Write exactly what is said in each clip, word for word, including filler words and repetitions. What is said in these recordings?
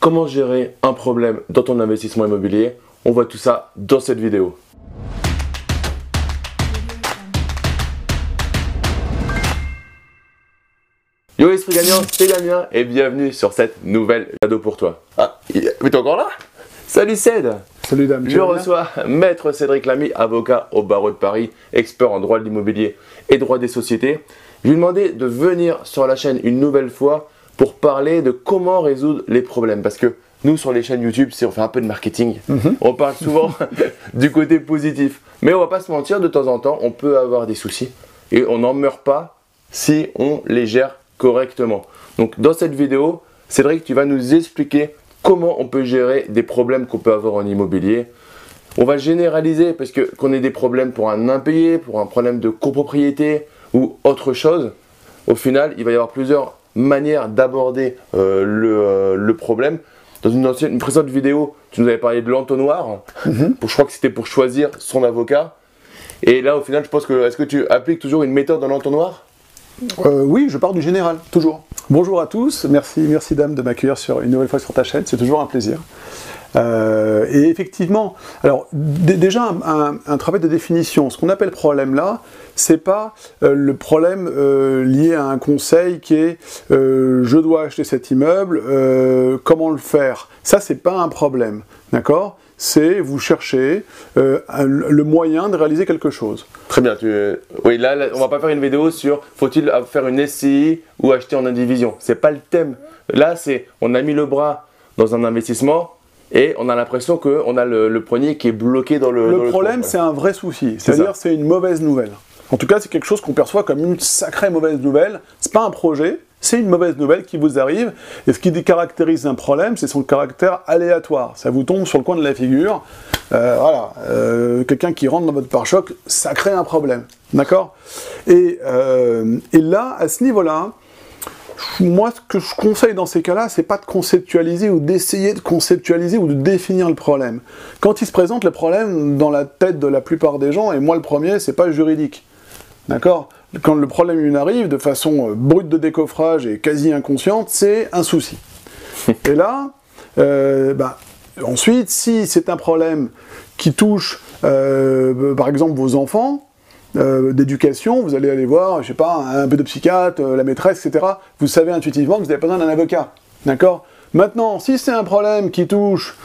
Comment gérer un problème dans ton investissement immobilier? On voit tout ça dans cette vidéo. Yo Esprit Gagnant, c'est Damien et bienvenue sur cette nouvelle cadeau pour toi. Ah, mais t'es encore là? Salut Céd! Salut Damien. Je reçois Maître Cédric Lamy, avocat au barreau de Paris, expert en droit de l'immobilier et droit des sociétés. Je lui ai demandé de venir sur la chaîne une nouvelle fois pour parler de comment résoudre les problèmes. Parce que nous, sur les chaînes YouTube, si on fait un peu de marketing, mm-hmm. on parle souvent du côté positif. Mais on va pas se mentir, de temps en temps, on peut avoir des soucis. Et on n'en meurt pas si on les gère correctement. Donc, dans cette vidéo, Cédric, tu vas nous expliquer comment on peut gérer des problèmes qu'on peut avoir en immobilier. On va généraliser parce que qu'on ait des problèmes pour un impayé, pour un problème de copropriété ou autre chose. Au final, il va y avoir plusieurs manière d'aborder euh, le, euh, le problème. Dans une, ancienne, une précédente vidéo, tu nous avais parlé de l'entonnoir. Mm-hmm. Je crois que c'était pour choisir son avocat. Et là, au final, je pense que… Est-ce que tu appliques toujours une méthode dans l'entonnoir? euh, Oui, je pars du général, toujours. Bonjour à tous. Merci, merci Dame de m'accueillir sur, une nouvelle fois sur ta chaîne. C'est toujours un plaisir. Euh, et effectivement, alors déjà un, un, un travail de définition. Ce qu'on appelle problème là, c'est pas euh, le problème euh, lié à un conseil qui est euh, je dois acheter cet immeuble, euh, comment le faire. Ça, c'est pas un problème, d'accord? C'est vous cherchez euh, le moyen de réaliser quelque chose. Très bien. Tu, euh, oui, là, là, on va pas faire une vidéo sur faut-il faire une S C I ou acheter en indivision. C'est pas le thème. Là, c'est on a mis le bras dans un investissement. Et on a l'impression qu'on a le, le poignet qui est bloqué dans le… Le dans problème, c'est un vrai souci. C'est-à-dire, c'est une mauvaise nouvelle. En tout cas, c'est quelque chose qu'on perçoit comme une sacrée mauvaise nouvelle. C'est pas un projet, c'est une mauvaise nouvelle qui vous arrive. Et ce qui décaractérise un problème, c'est son caractère aléatoire. Ça vous tombe sur le coin de la figure. Euh, voilà, euh, quelqu'un qui rentre dans votre pare-choc, ça crée un problème. D'accord? Et, euh, et là, à ce niveau-là, moi, ce que je conseille dans ces cas-là, c'est pas de conceptualiser ou d'essayer de conceptualiser ou de définir le problème. Quand il se présente, le problème dans la tête de la plupart des gens, et moi le premier, c'est pas juridique. D'accord? Quand le problème il arrive de façon brute de décoffrage et quasi inconsciente, c'est un souci. Et là, euh, bah, ensuite, si c'est un problème qui touche, euh, par exemple, vos enfants, Euh, d'éducation, vous allez aller voir, je sais pas, un pédopsychiatre, euh, la maîtresse, et cetera. Vous savez intuitivement que vous avez besoin d'un avocat, d'accord? Maintenant, si c'est un problème qui touche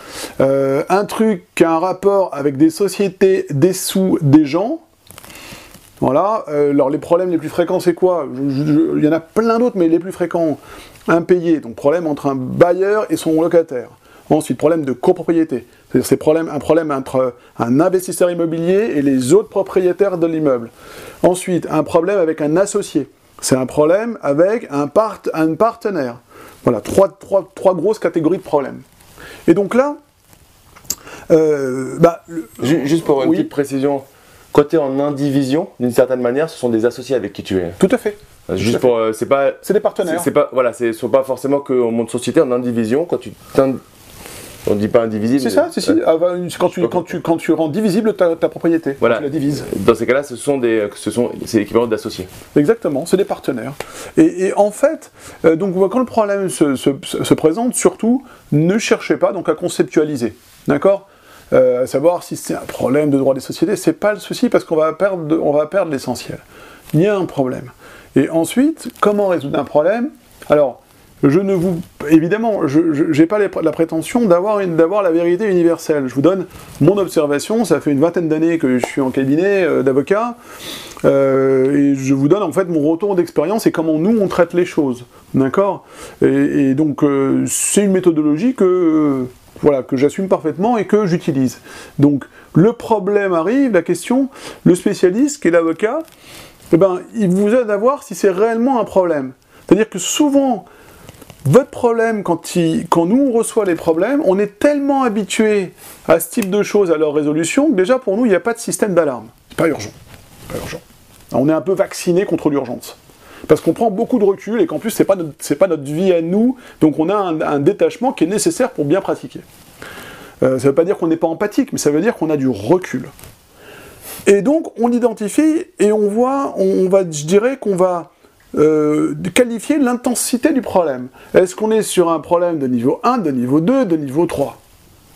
euh, un truc qui a un rapport avec des sociétés, des sous, des gens, voilà. Euh, alors les problèmes les plus fréquents, c'est quoi? Il y en a plein d'autres, mais les plus fréquents, impayés, donc problème entre un bailleur et son locataire. Ensuite, problème de copropriété, c'est-à-dire c'est un problème entre un investisseur immobilier et les autres propriétaires de l'immeuble. Ensuite, un problème avec un associé, c'est un problème avec un, part, un partenaire. Voilà, trois, trois, trois grosses catégories de problèmes. Et donc là… Euh, bah, le, juste pour une oui. petite précision, quand tu es en indivision, d'une certaine manière, ce sont des associés avec qui tu es. Tout à fait. Juste pour… Euh, c'est pas… C'est des partenaires. C'est pas… Voilà, ce ne sont pas forcément qu'on monte société en indivision, quand tu… On ne dit pas indivisible. C'est ça, c'est si. Ah, bah, quand, tu, quand, tu, quand tu rends divisible ta, ta propriété, voilà. Tu la divises. Dans ces cas-là, ce sont des, ce sont, c'est l'équivalent d'associés. Exactement, c'est des partenaires. Et, et en fait, euh, donc, quand le problème se, se, se présente, surtout, ne cherchez pas donc, à conceptualiser. D'accord ? euh, À savoir si c'est un problème de droit des sociétés, ce n'est pas le souci parce qu'on va perdre, on va perdre l'essentiel. Il y a un problème. Et ensuite, comment résoudre un problème? Alors, je ne vous… Évidemment, je n'ai pas les, la prétention d'avoir la vérité universelle. Je vous donne mon observation. Ça fait une vingtaine d'années que je suis en cabinet euh, d'avocat. Euh, et je vous donne en fait mon retour d'expérience et comment nous, on traite les choses. D'accord? et, et donc, euh, c'est une méthodologie que… Euh, Voilà, que j'assume parfaitement et que j'utilise. Donc, le problème arrive, la question, le spécialiste qui est l'avocat, eh ben, il vous aide à voir si c'est réellement un problème. C'est-à-dire que souvent, votre problème, quand, il, quand nous on reçoit les problèmes, on est tellement habitué à ce type de choses, à leur résolution, que déjà pour nous, il n'y a pas de système d'alarme. C'est pas urgent. Pas urgent. On est un peu vacciné contre l'urgence. Parce qu'on prend beaucoup de recul et qu'en plus, ce n'est pas, pas notre vie à nous, donc on a un, un détachement qui est nécessaire pour bien pratiquer. Euh, ça ne veut pas dire qu'on n'est pas empathique, mais ça veut dire qu'on a du recul. Et donc, on identifie et on voit, on, on va, je dirais qu'on va euh, de qualifier l'intensité du problème. Est-ce qu'on est sur un problème de niveau un, de niveau deux, de niveau trois?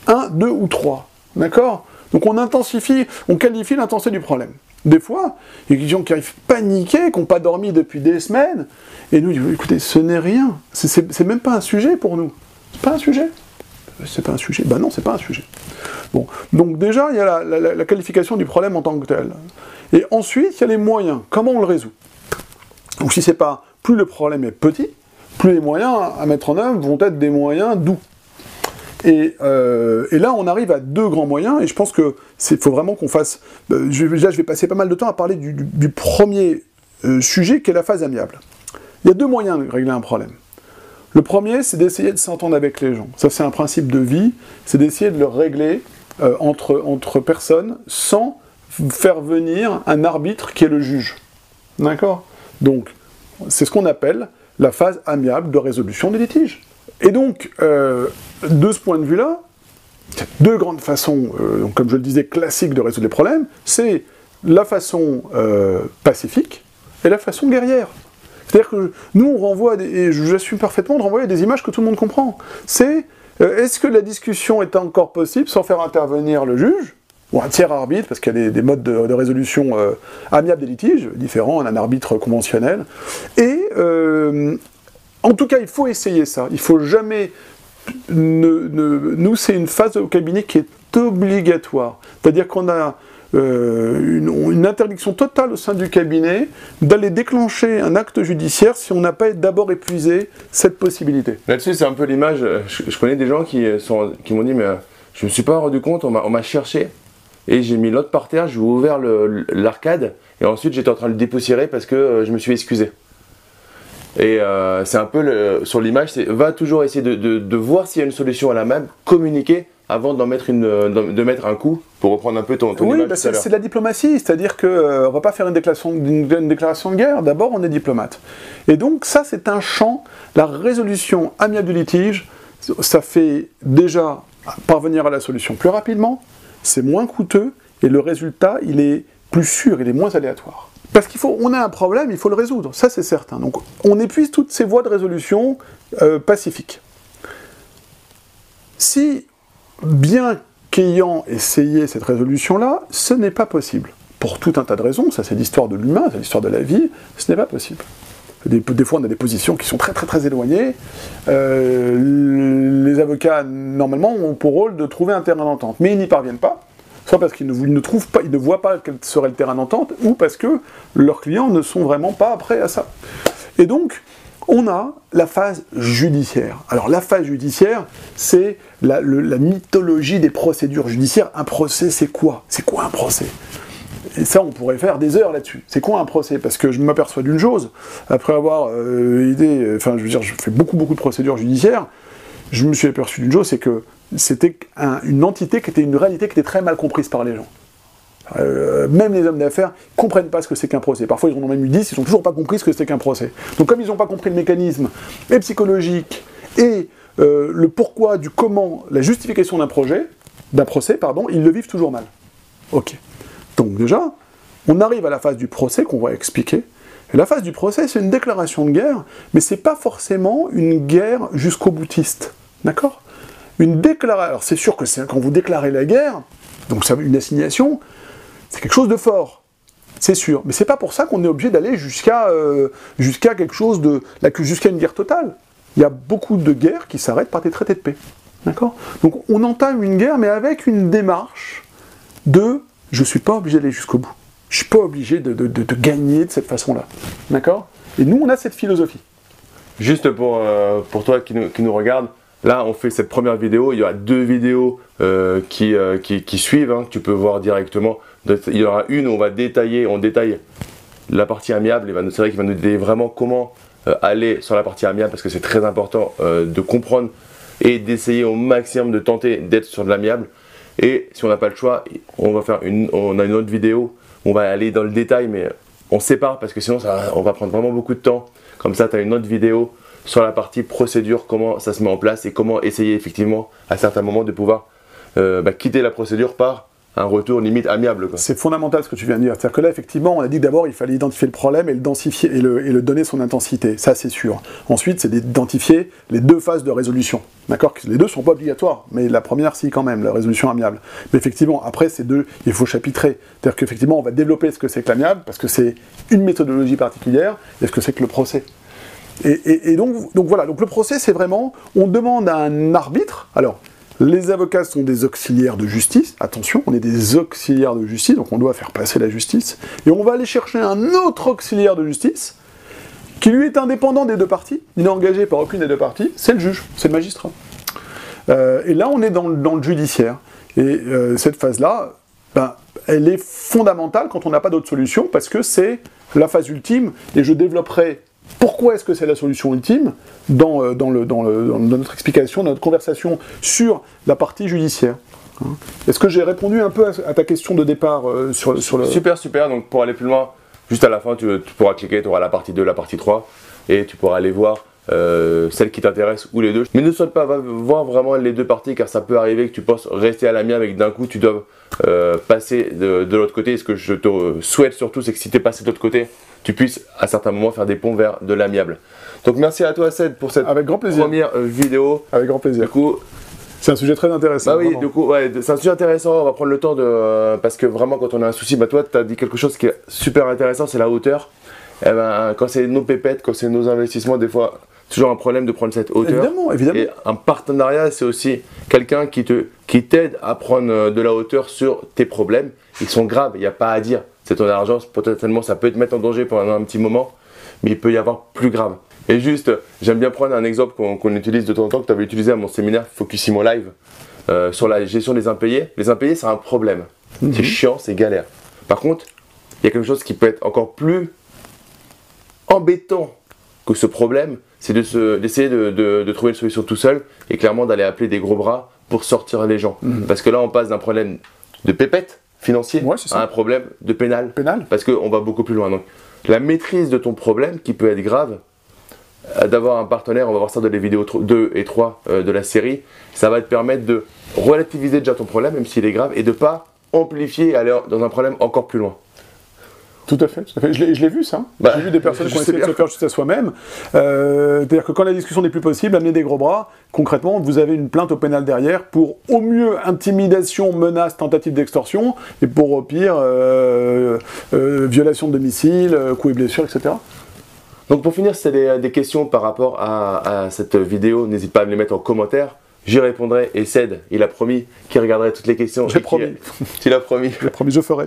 un, deux ou trois, d'accord? Donc on intensifie, on qualifie l'intensité du problème. Des fois, il y a des gens qui arrivent paniqués, qui n'ont pas dormi depuis des semaines, et nous, écoutez, ce n'est rien, c'est même pas un sujet pour nous. C'est pas un sujet. C'est pas un sujet. Ben non, c'est pas un sujet. Bon, donc déjà, il y a la, la, la qualification du problème en tant que tel. Et ensuite, il y a les moyens. Comment on le résout? Donc si c'est pas, plus le problème est petit, plus les moyens à mettre en œuvre vont être des moyens doux. Et, euh, et là, on arrive à deux grands moyens, et je pense que c'est faut vraiment qu'on fasse... Euh, je, là, je vais passer pas mal de temps à parler du, du, du premier euh, sujet, qui est la phase amiable. Il y a deux moyens de régler un problème. Le premier, c'est d'essayer de s'entendre avec les gens. Ça, c'est un principe de vie, c'est d'essayer de le régler euh, entre, entre personnes, sans faire venir un arbitre qui est le juge. D'accord? Donc, c'est ce qu'on appelle la phase amiable de résolution des litiges. Et donc, euh, de ce point de vue-là, deux grandes façons, euh, donc comme je le disais, classiques de résoudre les problèmes, c'est la façon euh, pacifique et la façon guerrière. C'est-à-dire que nous, on renvoie, à des, et j'assume parfaitement de renvoyer à des images que tout le monde comprend. C'est, euh, est-ce que la discussion est encore possible sans faire intervenir le juge, ou un tiers arbitre, parce qu'il y a des, des modes de, de résolution euh, amiable des litiges, différents, un arbitre conventionnel, et... Euh, en tout cas, il faut essayer ça. Il faut jamais... Ne, ne... Nous, c'est une phase au cabinet qui est obligatoire. C'est-à-dire qu'on a euh, une, une interdiction totale au sein du cabinet d'aller déclencher un acte judiciaire si on n'a pas d'abord épuisé cette possibilité. Là-dessus, c'est un peu l'image... Je, je connais des gens qui, sont, qui m'ont dit « mais je ne me suis pas rendu compte, on m'a cherché. » Et j'ai mis l'autre par terre, j'ai ouvert l'arcade, et ensuite j'étais en train de le dépoussiérer parce que je me suis excusé. Et euh, c'est un peu le, sur l'image, c'est va toujours essayer de, de, de voir s'il y a une solution à la même, communiquer avant d'en mettre une, de mettre un coup, pour reprendre un peu ton, ton oui, image. Oui, bah c'est de la diplomatie, c'est-à-dire qu'on euh, ne va pas faire une déclaration, une, une déclaration de guerre, d'abord on est diplomate. Et donc ça c'est un champ, la résolution amiable du litige, ça fait déjà parvenir à la solution plus rapidement, c'est moins coûteux, et le résultat il est plus sûr, il est moins aléatoire. Parce qu'il faut, on a un problème, il faut le résoudre, ça c'est certain. Donc on épuise toutes ces voies de résolution euh, pacifiques. Si, bien qu'ayant essayé cette résolution-là, ce n'est pas possible. Pour tout un tas de raisons, ça c'est l'histoire de l'humain, c'est l'histoire de la vie, ce n'est pas possible. Des, des fois on a des positions qui sont très très très éloignées. Euh, les avocats, normalement, ont pour rôle de trouver un terrain d'entente, mais ils n'y parviennent pas. Soit parce qu'ils ne, ne trouvent pas, ils ne voient pas quel serait le terrain d'entente, ou parce que leurs clients ne sont vraiment pas prêts à ça. Et donc, on a la phase judiciaire. Alors la phase judiciaire, c'est la, la mythologie des procédures judiciaires. Un procès, c'est quoi? C'est quoi un procès? Et ça, on pourrait faire des heures là-dessus. C'est quoi un procès? Parce que je m'aperçois d'une chose, après avoir euh, aidé, enfin je veux dire, je fais beaucoup beaucoup de procédures judiciaires, je me suis aperçu d'une chose, c'est que c'était un, une entité qui était une réalité qui était très mal comprise par les gens. Euh, même les hommes d'affaires ne comprennent pas ce que c'est qu'un procès. Parfois, ils en ont même eu dix, ils n'ont toujours pas compris ce que c'est qu'un procès. Donc comme ils n'ont pas compris le mécanisme et psychologique et euh, le pourquoi, du comment, la justification d'un projet, d'un procès, pardon, ils le vivent toujours mal. Ok. Donc déjà, on arrive à la phase du procès qu'on va expliquer. Et la phase du procès, c'est une déclaration de guerre, mais ce n'est pas forcément une guerre jusqu'au boutiste. D'accord ? Une déclaration, alors c'est sûr que c'est quand vous déclarez la guerre, donc ça, une assignation, c'est quelque chose de fort, c'est sûr. Mais c'est pas pour ça qu'on est obligé d'aller jusqu'à euh, jusqu'à quelque chose de, jusqu'à une guerre totale. Il y a beaucoup de guerres qui s'arrêtent par des traités de paix, d'accord? Donc on entame une guerre, mais avec une démarche de, je suis pas obligé d'aller jusqu'au bout, je suis pas obligé de, de, de, de gagner de cette façon-là, d'accord? Et nous on a cette philosophie. Juste pour euh, pour toi qui nous, qui nous regarde. Là, on fait cette première vidéo, il y aura deux vidéos euh, qui, euh, qui, qui suivent, hein, que tu peux voir directement. Il y aura une où on va détailler, on détaille la partie amiable, et ben, c'est vrai qu'il va nous détailler vraiment comment euh, aller sur la partie amiable, parce que c'est très important euh, de comprendre et d'essayer au maximum de tenter d'être sur de l'amiable. Et si on n'a pas le choix, on va faire une, on a une autre vidéo, on va aller dans le détail, mais on sépare parce que sinon ça, on va prendre vraiment beaucoup de temps. Comme ça, tu as une autre vidéo sur la partie procédure, comment ça se met en place et comment essayer effectivement à certains moments de pouvoir euh, bah, quitter la procédure par un retour limite amiable. C'est fondamental ce que tu viens de dire. C'est-à-dire que là, effectivement, on a dit que d'abord, il fallait identifier le problème et le, densifier, et le, et le donner son intensité. Ça, c'est sûr. Ensuite, c'est d'identifier les deux phases de résolution. D'accord? Les deux ne sont pas obligatoires, mais la première, si, quand même, la résolution amiable. Mais effectivement, après, ces deux, il faut chapitrer. C'est-à-dire qu'effectivement, on va développer ce que c'est que l'amiable, parce que c'est une méthodologie particulière, et ce que c'est que le procès. Et, et, et donc, donc voilà, donc le procès, c'est vraiment, on demande à un arbitre, alors, les avocats sont des auxiliaires de justice, attention, on est des auxiliaires de justice, donc on doit faire passer la justice, et on va aller chercher un autre auxiliaire de justice, qui lui est indépendant des deux parties, il n'est engagé par aucune des deux parties, c'est le juge, c'est le magistrat. Euh, et là, on est dans, dans le judiciaire, et euh, cette phase-là, ben, elle est fondamentale quand on n'a pas d'autre solution, parce que c'est la phase ultime, et je développerai... Pourquoi est-ce que c'est la solution ultime dans, dans, le, dans, le, dans notre explication, dans notre conversation sur la partie judiciaire? Est-ce que j'ai répondu un peu à, à ta question de départ euh, sur, sur le... Super, super. Donc pour aller plus loin, juste à la fin, tu, tu pourras cliquer, tu auras la partie deux, la partie trois, et tu pourras aller voir euh, celle qui t'intéresse ou les deux. Mais ne souhaite pas voir vraiment les deux parties, car ça peut arriver que tu penses rester à la mienne avec d'un coup, tu dois euh, passer de, de l'autre côté. Et ce que je te souhaite surtout, c'est que si tu es passé de l'autre côté, tu puisses à certains moments faire des ponts vers de l'amiable. Donc merci à toi Céd pour cette Avec grand plaisir. première vidéo. Avec grand plaisir. Du coup, c'est un sujet très intéressant. Bah oui, vraiment. du coup, ouais, c'est un sujet intéressant. On va prendre le temps de euh, parce que vraiment quand on a un souci, bah toi, tu as dit quelque chose qui est super intéressant, c'est la hauteur. Et ben, quand c'est nos pépettes, quand c'est nos investissements, des fois, toujours un problème de prendre cette hauteur. Évidemment, évidemment. Et un partenariat, c'est aussi quelqu'un qui te qui t'aide à prendre de la hauteur sur tes problèmes. Ils sont graves, il n'y a pas à dire. C'est ton argent, potentiellement ça peut te mettre en danger pendant un petit moment, mais il peut y avoir plus grave. Et juste, j'aime bien prendre un exemple qu'on qu'on utilise de temps en temps, que tu avais utilisé à mon séminaire Focusimo Live, euh, sur la gestion des impayés. Les impayés, c'est un problème. Mm-hmm. C'est chiant, c'est galère. Par contre, il y a quelque chose qui peut être encore plus embêtant que ce problème, c'est d'essayer de, de, de, de trouver une solution tout seul et clairement d'aller appeler des gros bras pour sortir les gens. Mm-hmm. Parce que là, on passe d'un problème de pépette financier, ouais, à un problème de pénal, pénal. parce qu'on va beaucoup plus loin. Donc, la maîtrise de ton problème, qui peut être grave, d'avoir un partenaire, on va voir ça dans les vidéos deux et trois euh, de la série, ça va te permettre de relativiser déjà ton problème, même s'il est grave, et de ne pas amplifier, aller dans un problème encore plus loin. Tout à fait, tout à fait. Je l'ai vu ça, bah, j'ai vu des personnes qui ont essayé bien. de se faire juste à soi-même, euh, c'est-à-dire que quand la discussion n'est plus possible, amener des gros bras, concrètement vous avez une plainte au pénal derrière pour au mieux intimidation, menace, tentative d'extorsion, et pour au pire euh, euh, violation de domicile, coups et blessures, et cetera. Donc pour finir, si tu as des questions par rapport à, à cette vidéo, n'hésite pas à me les mettre en commentaire. J'y répondrai et Céd, il a promis qu'il regarderait toutes les questions. J'ai promis. Tu l'as promis. J'ai promis, je ferai.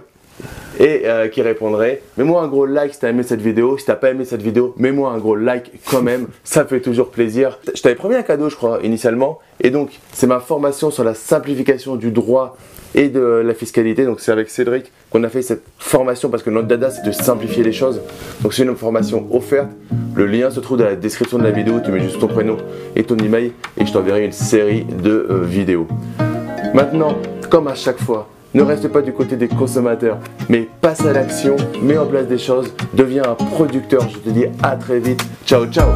Et euh, qui répondrait, mets-moi un gros like si t'as aimé cette vidéo, si t'as pas aimé cette vidéo, mets-moi un gros like quand même, ça fait toujours plaisir. Je t'avais promis un cadeau je crois initialement, et donc c'est ma formation sur la simplification du droit et de la fiscalité, donc c'est avec Cédric qu'on a fait cette formation parce que notre dada c'est de simplifier les choses, donc c'est une formation offerte, le lien se trouve dans la description de la vidéo, tu mets juste ton prénom et ton email et je t'enverrai une série de euh, vidéos. Maintenant, comme à chaque fois, ne reste pas du côté des consommateurs, mais passe à l'action, mets en place des choses, deviens un producteur. Je te dis à très vite. Ciao, ciao!